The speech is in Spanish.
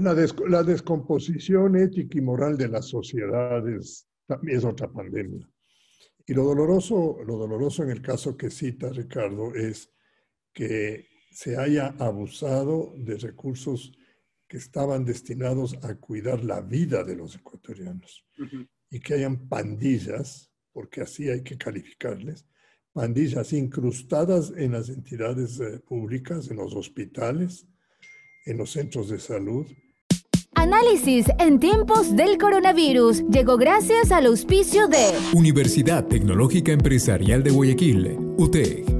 La descomposición ética y moral de las sociedades también es otra pandemia. Y lo doloroso en el caso que cita Ricardo es que se haya abusado de recursos que estaban destinados a cuidar la vida de los ecuatorianos. Uh-huh. Y que hayan pandillas, porque así hay que calificarles, pandillas incrustadas en las entidades públicas, en los hospitales, en los centros de salud. Análisis en tiempos del coronavirus llegó gracias al auspicio de Universidad Tecnológica Empresarial de Guayaquil, UTEG.